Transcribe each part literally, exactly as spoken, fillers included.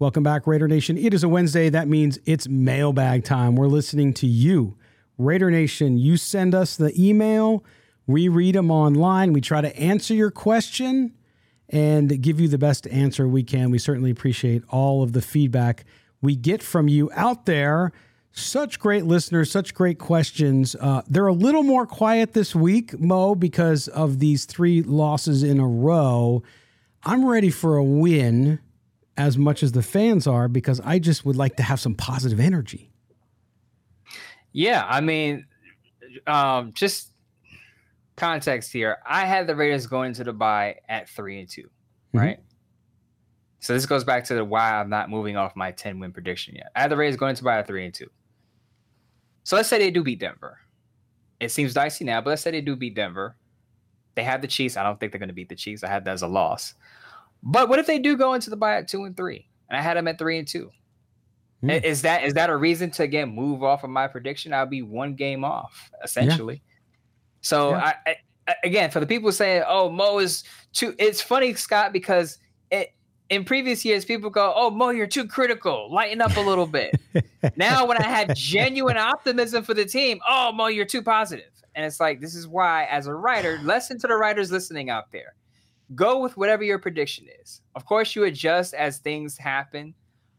Welcome back, Raider Nation. It is a Wednesday. That means it's mailbag time. We're listening to you, Raider Nation. You send us the email. We read them online. We try to answer your question and give you the best answer we can. We certainly appreciate all of the feedback we get from you out there. Such great listeners, such great questions. Uh, they're a little more quiet this week, Mo, because of these three losses in a row. I'm ready for a win as much as the fans are, because I just would like to have some positive energy. Yeah, I mean, um, just context here. I had the Raiders going to the bye at three and two, mm-hmm. right? So this goes back to the why I'm not moving off my ten-win prediction yet. I had the Raiders going to the bye at three and two. So let's say they do beat Denver. It seems dicey now, but let's say they do beat Denver. They have the Chiefs. I don't think they're going to beat the Chiefs. I had that as a loss. But what if they do go into the bye at two and three, and I had them at three and two? Mm. Is that is that a reason to again move off of my prediction? I'll be one game off essentially. Yeah. So yeah. I, I again for the people saying, "Oh, Mo is too," it's funny, Scott, because it, in previous years people go, "Oh, Mo, you're too critical. Lighten up a little bit." Now when I had genuine optimism for the team, "Oh, Mo, you're too positive," and it's like this is why, as a writer, listen to the writers listening out there. Go with whatever your prediction is. Of course, you adjust as things happen,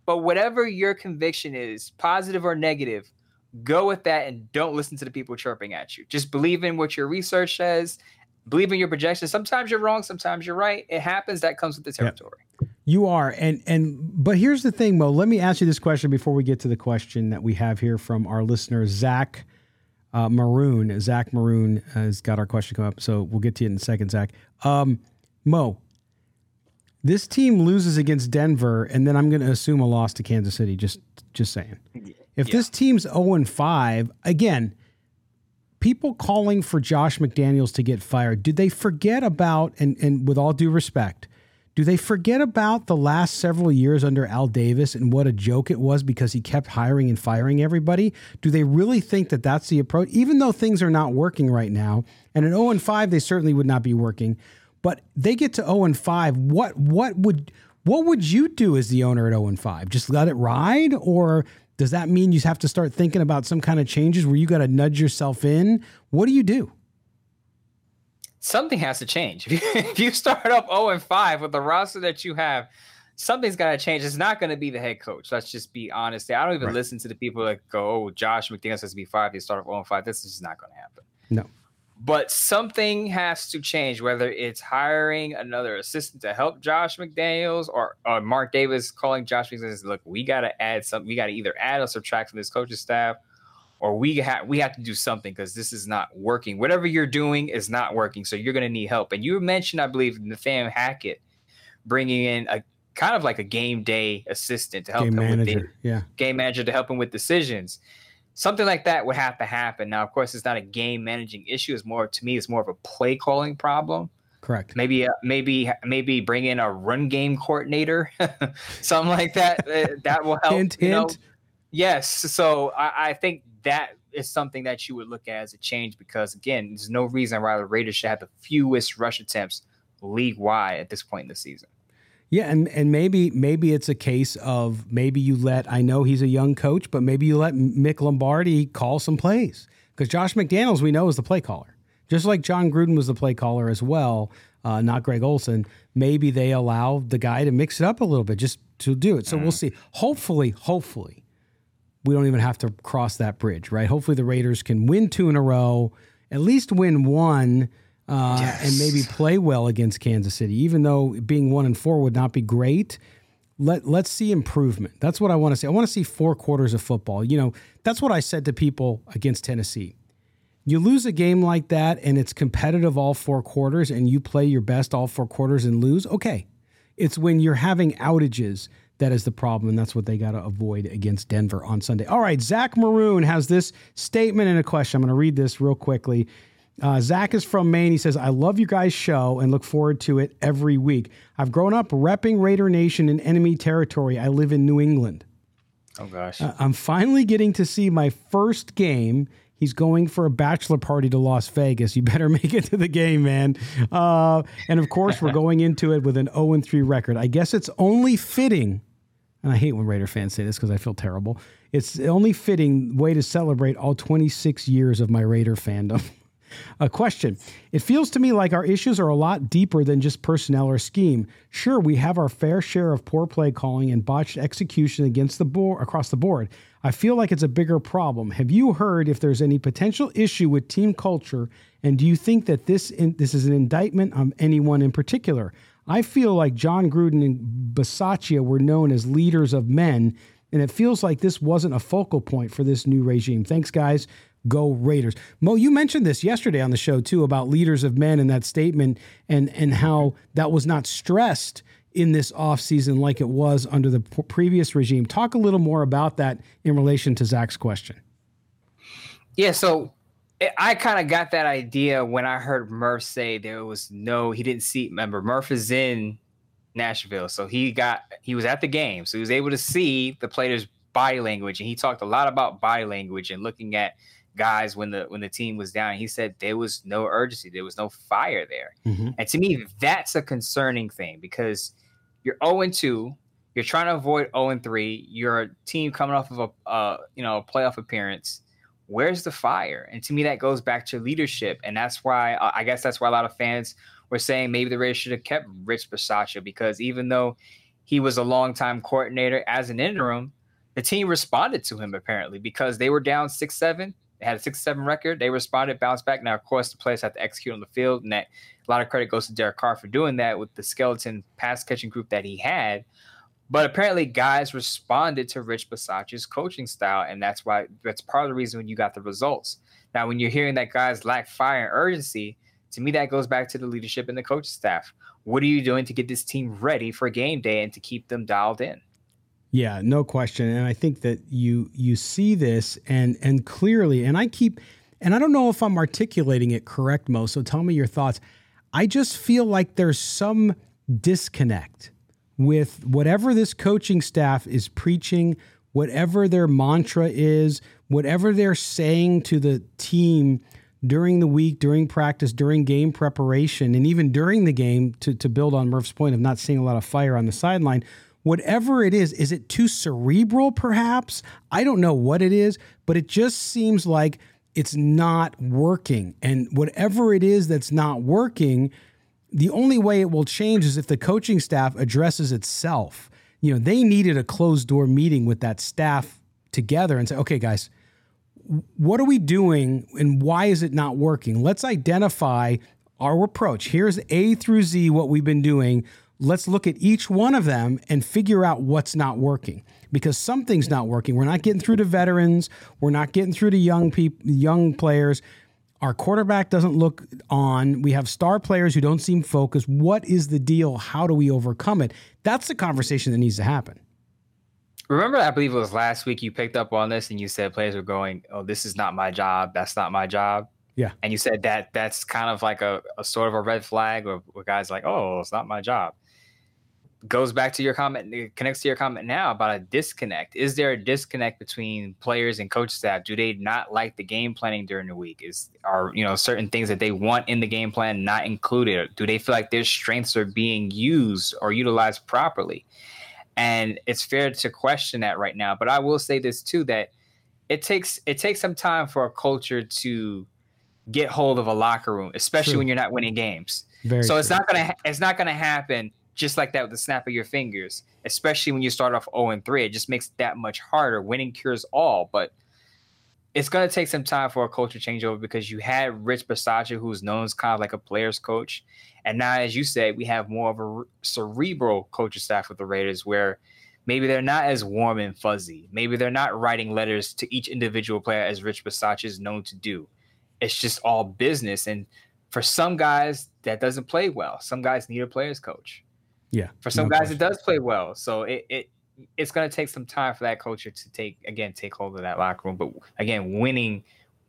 but whatever your conviction is, positive or negative, go with that and don't listen to the people chirping at you. Just believe in what your research says, believe in your projections. Sometimes you're wrong, sometimes you're right. It happens. That comes with the territory. Yeah, you are. And and but here's the thing, Mo. Let me ask you this question before we get to the question that we have here from our listener, Zach uh, Maroon. Zach Maroon has got our question come up, so we'll get to you in a second, Zach. Um, Mo, this team loses against Denver, and then I'm going to assume a loss to Kansas City. Just just saying. If yeah. this team's oh and five, again, people calling for Josh McDaniels to get fired, did they forget about, and, and with all due respect, do they forget about the last several years under Al Davis and what a joke it was because he kept hiring and firing everybody? Do they really think that that's the approach? Even though things are not working right now, and at oh and five, they certainly would not be working. But they get to oh and five. What what would what would you do as the owner at oh and five? Just let it ride? Or does that mean you have to start thinking about some kind of changes where you got to nudge yourself in? What do you do? Something has to change. If you start up oh and five with the roster that you have, something's got to change. It's not going to be the head coach. Let's just be honest. I don't even right. listen to the people that go, "Oh, Josh McDaniels has to be fired. They start up oh and five. This is not going to happen." No. But something has to change, whether it's hiring another assistant to help Josh McDaniels or, or Mark Davis calling Josh McDaniels, "Look, we got to add something. We got to either add or subtract from this coaching staff, or we, ha- we have to do something because this is not working. Whatever you're doing is not working, so you're going to need help." And you mentioned, I believe, Nathaniel Hackett bringing in a kind of like a game day assistant to help game him manager. with the yeah. game manager to help him with decisions. Something like that would have to happen. Now, of course, it's not a game managing issue. It's more, to me, it's more of a play calling problem. Correct. Maybe, uh, maybe, maybe bring in a run game coordinator, something like that. That will help. Hint, you hint. Know? Yes. So I, I think that is something that you would look at as a change because, again, there's no reason why the Raiders should have the fewest rush attempts league wide at this point in the season. Yeah, and, and maybe maybe it's a case of maybe you let, I know he's a young coach, but maybe you let Mick Lombardi call some plays. Because Josh McDaniels, we know, is the play caller. Just like John Gruden was the play caller as well, uh, not Greg Olson, maybe they allow the guy to mix it up a little bit just to do it. So we'll see. Hopefully, hopefully, we don't even have to cross that bridge, right? Hopefully the Raiders can win two in a row, at least win one. uh, yes. and maybe play well against Kansas City, even though being one and four would not be great. Let, let's see improvement. That's what I want to see. I want to see four quarters of football. You know, that's what I said to people against Tennessee. You lose a game like that and it's competitive all four quarters and you play your best all four quarters and lose, okay. It's when you're having outages that is the problem, and that's what they got to avoid against Denver on Sunday. All right, Zach Maroon has this statement and a question. I'm going to read this real quickly. Uh, Zach is from Maine. He says, I love you guys' show and look forward to it every week. I've grown up repping Raider Nation in enemy territory. I live in New England. Oh, gosh. Uh, I'm finally getting to see my first game. He's going for a bachelor party to Las Vegas. You better make it to the game, man. Uh, and, of course, we're going into it with an oh and three record. I guess it's only fitting, and I hate when Raider fans say this because I feel terrible, it's the only fitting way to celebrate all twenty-six years of my Raider fandom. A question. It feels to me like our issues are a lot deeper than just personnel or scheme. Sure, we have our fair share of poor play calling and botched execution against the board across the board. I feel like it's a bigger problem. Have you heard if there's any potential issue with team culture, and do you think that this in, this is an indictment on anyone in particular? I feel like John Gruden and Bisaccia were known as leaders of men, and it feels like this wasn't a focal point for this new regime. Thanks, guys. Go Raiders. Mo, you mentioned this yesterday on the show, too, about leaders of men and that statement and, and how that was not stressed in this offseason like it was under the p- previous regime. Talk a little more about that in relation to Zach's question. Yeah, so I kind of got that idea when I heard Murph say there was no, he didn't see, remember, Murph is in Nashville, so he got, he was at the game, so he was able to see the players' body language, and he talked a lot about body language and looking at guys when the when the team was down. He said there was no urgency, there was no fire there. Mm-hmm. And to me, that's a concerning thing, because you're oh and two, you're trying to avoid oh and three, you're a team coming off of a uh, you know, a playoff appearance. Where's the fire? And to me, that goes back to leadership, and that's why I guess that's why a lot of fans were saying maybe the Raiders should have kept Rich Bisaccia, because even though he was a longtime coordinator as an interim, the team responded to him apparently because they were down six seven. They had a six seven record. They responded, bounced back. Now, of course, the players have to execute on the field, and that a lot of credit goes to Derek Carr for doing that with the skeleton pass-catching group that he had. But apparently guys responded to Rich Bisaccia's coaching style, and that's why that's part of the reason when you got the results. Now, when you're hearing that guys lack fire and urgency, to me that goes back to the leadership and the coaching staff. What are you doing to get this team ready for game day and to keep them dialed in? Yeah, no question. And I think that you you see this and and clearly, and I keep, and I don't know if I'm articulating it correct, Mo, so tell me your thoughts. I just feel like there's some disconnect with whatever this coaching staff is preaching, whatever their mantra is, whatever they're saying to the team during the week, during practice, during game preparation, and even during the game, to, to build on Murph's point of not seeing a lot of fire on the sideline. Whatever it is, is it too cerebral perhaps? I don't know what it is, but it just seems like it's not working. And whatever it is that's not working, the only way it will change is if the coaching staff addresses itself. You know, they needed a closed-door meeting with that staff together and say, okay, guys, what are we doing and why is it not working? Let's identify our approach. Here's A through Z what we've been doing. Let's look at each one of them and figure out what's not working, because something's not working. We're not getting through to veterans. We're not getting through to young people, young players. Our quarterback doesn't look on. We have star players who don't seem focused. What is the deal? How do we overcome it? That's the conversation that needs to happen. Remember, I believe it was last week you picked up on this and you said players were going, oh, this is not my job. That's not my job. Yeah. And you said that that's kind of like a, a sort of a red flag, or where guys like, oh, it's not my job. Goes back to your comment, connects to your comment now about a disconnect. Is there a disconnect between players and coach staff? Do they not like the game planning during the week? Is are you know certain things that they want in the game plan not included? Do they feel like their strengths are being used or utilized properly? And it's fair to question that right now. But I will say this too, that it takes it takes some time for a culture to get hold of a locker room, especially true. When you're not winning games. Very so true. it's not gonna it's not gonna happen. Just like that with the snap of your fingers, especially when you start off oh and three, it just makes it that much harder. Winning cures all, but it's going to take some time for a culture changeover because you had Rich Bisaccia, who's known as kind of like a player's coach. And now, as you said, we have more of a cerebral coaching staff with the Raiders where maybe they're not as warm and fuzzy. Maybe they're not writing letters to each individual player as Rich Bisaccia is known to do. It's just all business. And for some guys, that doesn't play well. Some guys need a player's coach. Yeah. For some no guys, question. It does play well. So it, it, it's going to take some time for that culture to take, again, take hold of that locker room. But again, winning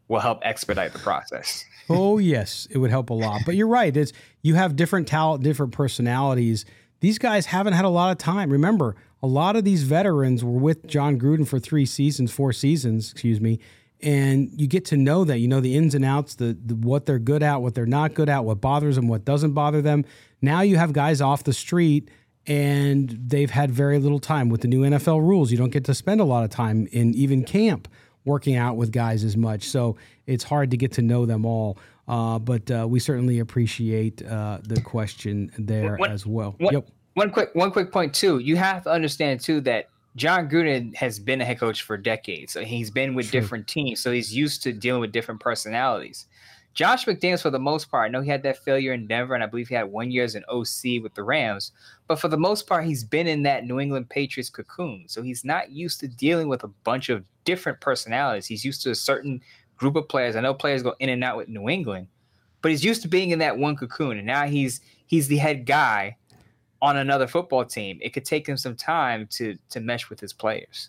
will help expedite the process. Oh yes. It would help a lot, but you're right. It's, you have different talent, different personalities. These guys haven't had a lot of time. Remember, a lot of these veterans were with John Gruden for three seasons, four seasons, excuse me. And you get to know that, you know, the ins and outs, the, the what they're good at, what they're not good at, what bothers them, what doesn't bother them. Now you have guys off the street and they've had very little time. With the new N F L rules, you don't get to spend a lot of time in even camp working out with guys as much. So it's hard to get to know them all. Uh, but uh, we certainly appreciate uh, the question there one, as well. One, yep. one quick one quick point, too. You have to understand, too, that John Gruden has been a head coach for decades. So he's been with True. different teams, so he's used to dealing with different personalities. Josh McDaniels, for the most part, I know he had that failure in Denver, and I believe he had one year as an O C with the Rams. But for the most part, he's been in that New England Patriots cocoon. So he's not used to dealing with a bunch of different personalities. He's used to a certain group of players. I know players go in and out with New England, but he's used to being in that one cocoon. And now he's he's the head guy on another football team. It could take him some time to to mesh with his players.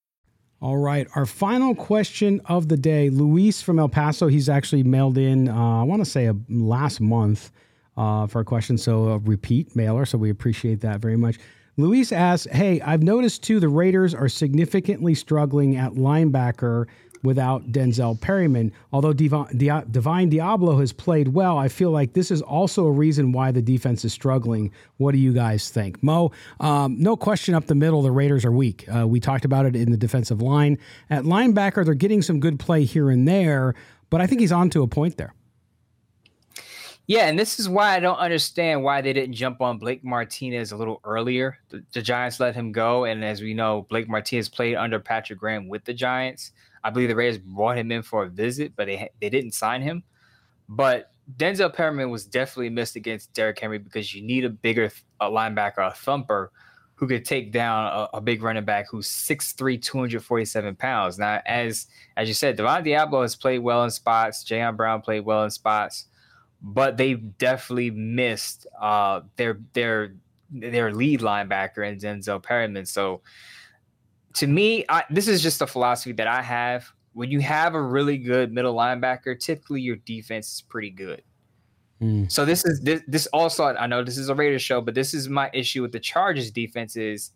All right, our final question of the day. Luis from El Paso, he's actually mailed in, uh, I want to say, a, last month uh, for a question, so a repeat mailer, so we appreciate that very much. Luis asks, hey, I've noticed, too, the Raiders are significantly struggling at linebacker without Denzel Perryman. Although Div- Di- Divine Deablo has played well, I feel like this is also a reason why the defense is struggling. What do you guys think? Mo, um, no question up the middle, the Raiders are weak. Uh, we talked about it in the defensive line. At linebacker, they're getting some good play here and there, but I think he's on to a point there. Yeah, and this is why I don't understand why they didn't jump on Blake Martinez a little earlier. The, the Giants let him go, and as we know, Blake Martinez played under Patrick Graham with the Giants. I believe the Raiders brought him in for a visit, but they they didn't sign him. But Denzel Perryman was definitely missed against Derrick Henry because you need a bigger a linebacker, a thumper, who could take down a, a big running back who's six three, two hundred forty-seven pounds. Now, as as you said, Divine Deablo has played well in spots. Jayon Brown played well in spots. But they definitely missed uh, their their their lead linebacker in Denzel Perryman. So, to me, I, this is just a philosophy that I have. When you have a really good middle linebacker, typically your defense is pretty good. Mm. So this is this, this also, I know this is a Raiders show, but this is my issue with the Chargers defense is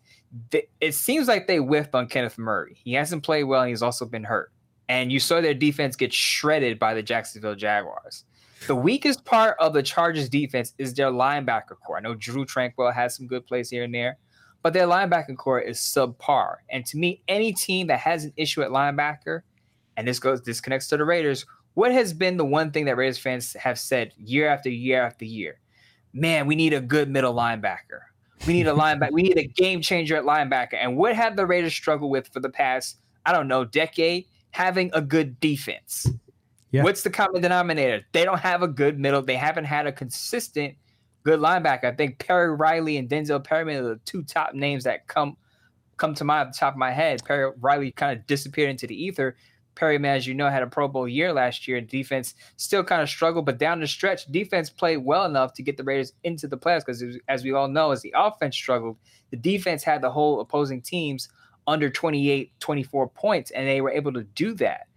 th- it seems like they whiffed on Kenneth Murray. He hasn't played well, and he's also been hurt. And you saw their defense get shredded by the Jacksonville Jaguars. The weakest part of the Chargers defense is their linebacker core. I know Drew Tranquill has some good plays here and there, but their linebacker core is subpar. And to me, any team that has an issue at linebacker, and this goes, this connects to the Raiders, what has been the one thing that Raiders fans have said year after year after year? Man, we need a good middle linebacker. We need a linebacker. We need a game changer at linebacker. And what have the Raiders struggled with for the past, I don't know, decade? Having a good defense. Yeah. What's the common denominator? They don't have a good middle. They haven't had a consistent good linebacker. I think Perry Riley and Denzel Perryman are the two top names that come come to my top of my head. Perry Riley kind of disappeared into the ether. Perryman, as you know, had a Pro Bowl year last year. Defense still kind of struggled, but down the stretch, defense played well enough to get the Raiders into the playoffs because, as we all know, as the offense struggled, the defense had the whole opposing teams under twenty-eight, twenty-four points, and they were able to do that.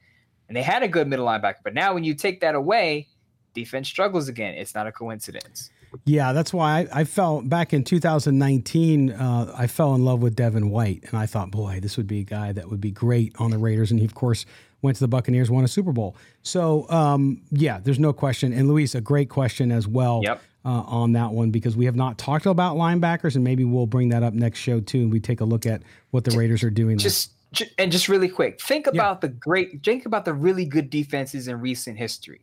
And they had a good middle linebacker. But now when you take that away, defense struggles again. It's not a coincidence. Yeah, that's why I, I fell back in two thousand nineteen. Uh, I fell in love with Devin White, and I thought, boy, this would be a guy that would be great on the Raiders. And he, of course, went to the Buccaneers, won a Super Bowl. So, um, yeah, there's no question. And Luis, a great question as well. Yep. Uh, on that one, because we have not talked about linebackers, and maybe we'll bring that up next show too. And we take a look at what the Raiders are doing. Just j- and just really quick, think about yeah. the great, think about the really good defenses in recent history.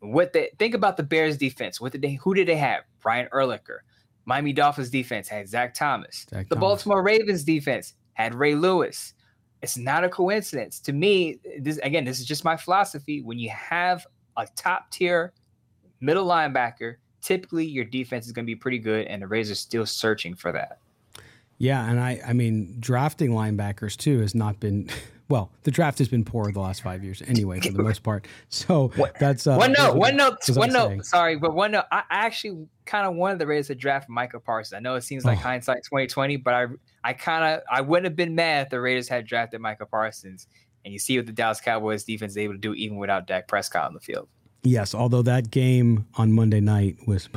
What they think about the Bears defense. What did they? Who did they have? Brian Urlacher. Miami Dolphins defense had Zach Thomas. Zach the Thomas. Baltimore Ravens defense had Ray Lewis. It's not a coincidence. To me, this again, this is just my philosophy. When you have a top tier middle linebacker, typically your defense is going to be pretty good, and the Raiders are still searching for that. Yeah, and I, I mean, drafting linebackers too has not been. Well, the draft has been poor the last five years anyway, for the most part. So what, that's uh, one note, one note, one note. Sorry, but one note. I actually kind of wanted the Raiders to draft Micah Parsons. I know it seems like oh. hindsight twenty twenty, but I, I kind of, I wouldn't have been mad if the Raiders had drafted Micah Parsons. And you see what the Dallas Cowboys defense is able to do, even without Dak Prescott on the field. Yes, although that game on Monday night was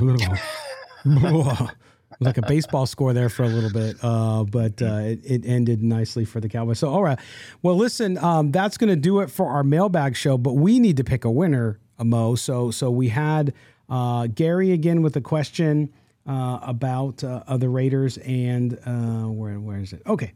like a baseball score there for a little bit, uh, but uh, it, it ended nicely for the Cowboys. So, all right. Well, listen, um, that's going to do it for our mailbag show, but we need to pick a winner, Mo. So so we had uh, Gary again with a question uh, about uh, the Raiders and uh, where where is it? Okay.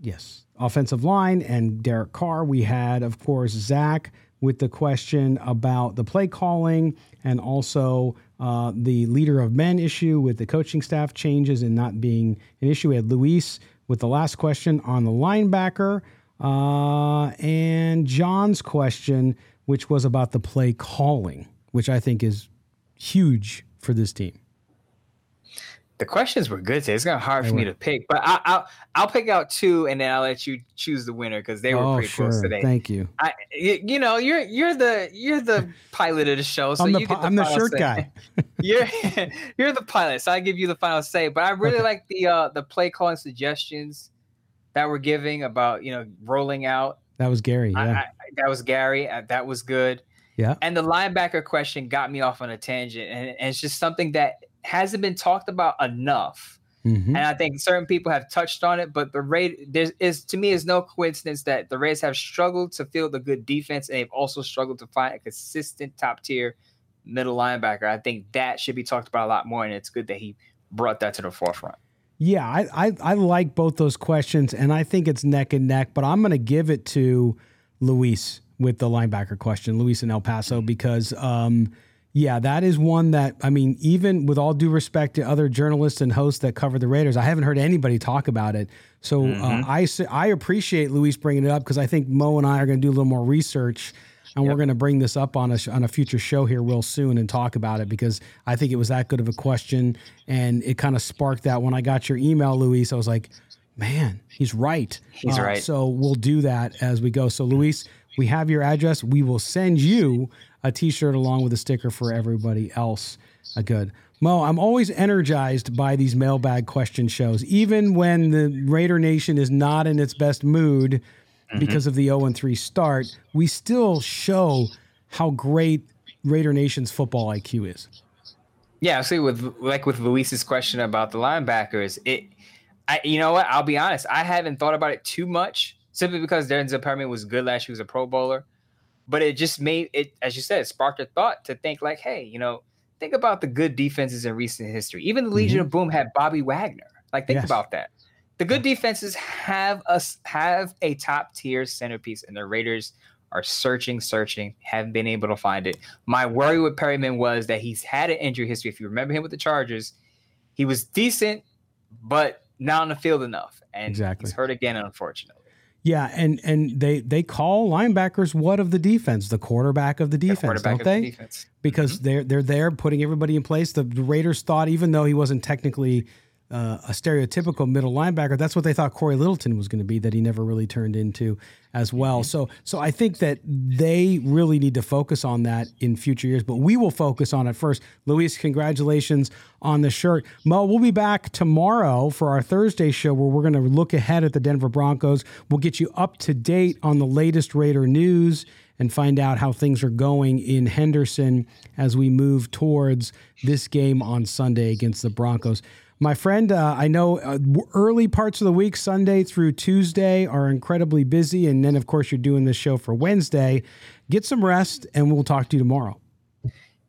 Yes. Offensive line and Derek Carr. We had, of course, Zach with the question about the play calling and also uh, the leader of men issue with the coaching staff changes and not being an issue. We had Luis with the last question on the linebacker uh, and John's question, which was about the play calling, which I think is huge for this team. The questions were good today. It's kind of hard they for were. me to pick, but I, I'll I'll pick out two, and then I'll let you choose the winner because they were oh, pretty sure. close today. Thank you. I, you know, you're you're the you're the pilot of the show, so I'm the, you get the I'm final the shirt say. guy. you're you're the pilot, so I give you the final say. But I really okay. like the uh, the play calling suggestions that we're giving about you know rolling out. That was Gary. Yeah, I, I, that was Gary. I, that was good. Yeah, and the linebacker question got me off on a tangent, and, and it's just something that hasn't been talked about enough. Mm-hmm. And I think certain people have touched on it, but the Raiders, there is, to me, is no coincidence that the Raiders have struggled to field a good defense, and they've also struggled to find a consistent top-tier middle linebacker. I think that should be talked about a lot more, and it's good that he brought that to the forefront. Yeah, I, I, I like both those questions, and I think it's neck and neck, but I'm going to give it to Luis with the linebacker question, Luis in El Paso, because um, – yeah, that is one that, I mean, even with all due respect to other journalists and hosts that cover the Raiders, I haven't heard anybody talk about it. So mm-hmm. uh, I, I appreciate Luis bringing it up because I think Mo and I are going to do a little more research, and yep. we're going to bring this up on a, on a future show here real soon and talk about it because I think it was that good of a question, and it kind of sparked that. When I got your email, Luis, I was like, man, he's right. He's uh, right. So we'll do that as we go. So, Luis, we have your address. We will send you a T-shirt along with a sticker for everybody else. A good Mo. I'm always energized by these mailbag question shows, even when the Raider Nation is not in its best mood mm-hmm. because of the oh and three start. We still show how great Raider Nation's football I Q is. Yeah, I see. With like with Luis's question about the linebackers, it. I, you know what? I'll be honest. I haven't thought about it too much, simply because Denzel Perryman was good last year. He was a Pro Bowler. But it just made it, as you said, it sparked a thought to think like, hey, you know, think about the good defenses in recent history. Even the Legion mm-hmm. of Boom had Bobby Wagner. Like, think yes. about that. The good defenses have us have a top tier centerpiece, and the Raiders are searching, searching, haven't been able to find it. My worry with Perryman was that he's had an injury history. If you remember him with the Chargers, he was decent, but not on the field enough. And exactly. he's hurt again, unfortunately. Yeah, and, and they, they call linebackers what of the defense? The quarterback of the defense, the quarterback don't of they? The defense. Because mm-hmm. they're they're there putting everybody in place. The Raiders thought, even though he wasn't technically uh, a stereotypical middle linebacker. That's what they thought Corey Littleton was going to be, that he never really turned into as well. So so I think that they really need to focus on that in future years, but we will focus on it first. Luis, congratulations on the shirt. Mo, we'll be back tomorrow for our Thursday show where we're going to look ahead at the Denver Broncos. We'll get you up to date on the latest Raider news and find out how things are going in Henderson as we move towards this game on Sunday against the Broncos. My friend, uh, I know uh, early parts of the week, Sunday through Tuesday, are incredibly busy. And then, of course, you're doing this show for Wednesday. Get some rest, and we'll talk to you tomorrow.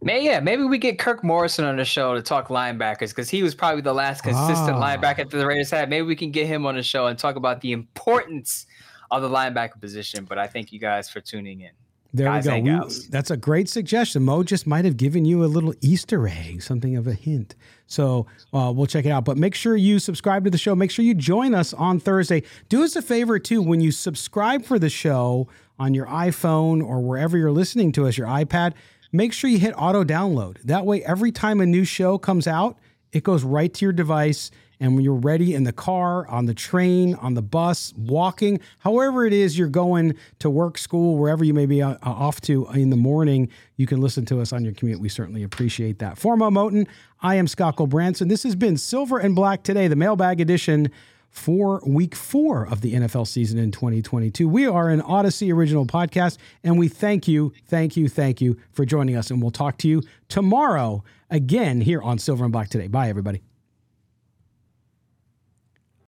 May, yeah, maybe we get Kirk Morrison on the show to talk linebackers, because he was probably the last consistent ah. linebacker that the Raiders had. Maybe we can get him on the show and talk about the importance of the linebacker position. But I thank you guys for tuning in. There guys we go. We, that's a great suggestion. Mo just might have given you a little Easter egg, something of a hint. So uh, we'll check it out. But make sure you subscribe to the show. Make sure you join us on Thursday. Do us a favor, too, when you subscribe for the show on your iPhone or wherever you're listening to us, your iPad, make sure you hit auto download. That way, every time a new show comes out, it goes right to your device. And when you're ready in the car, on the train, on the bus, walking, however it is you're going to work, school, wherever you may be off to in the morning, you can listen to us on your commute. We certainly appreciate that. For Mo Moten, I am Scott Colbranson. This has been Silver and Black Today, the mailbag edition for week four of the N F L season in twenty twenty-two. We are an Odyssey original podcast, and we thank you, thank you, thank you for joining us. And we'll talk to you tomorrow again here on Silver and Black Today. Bye, everybody.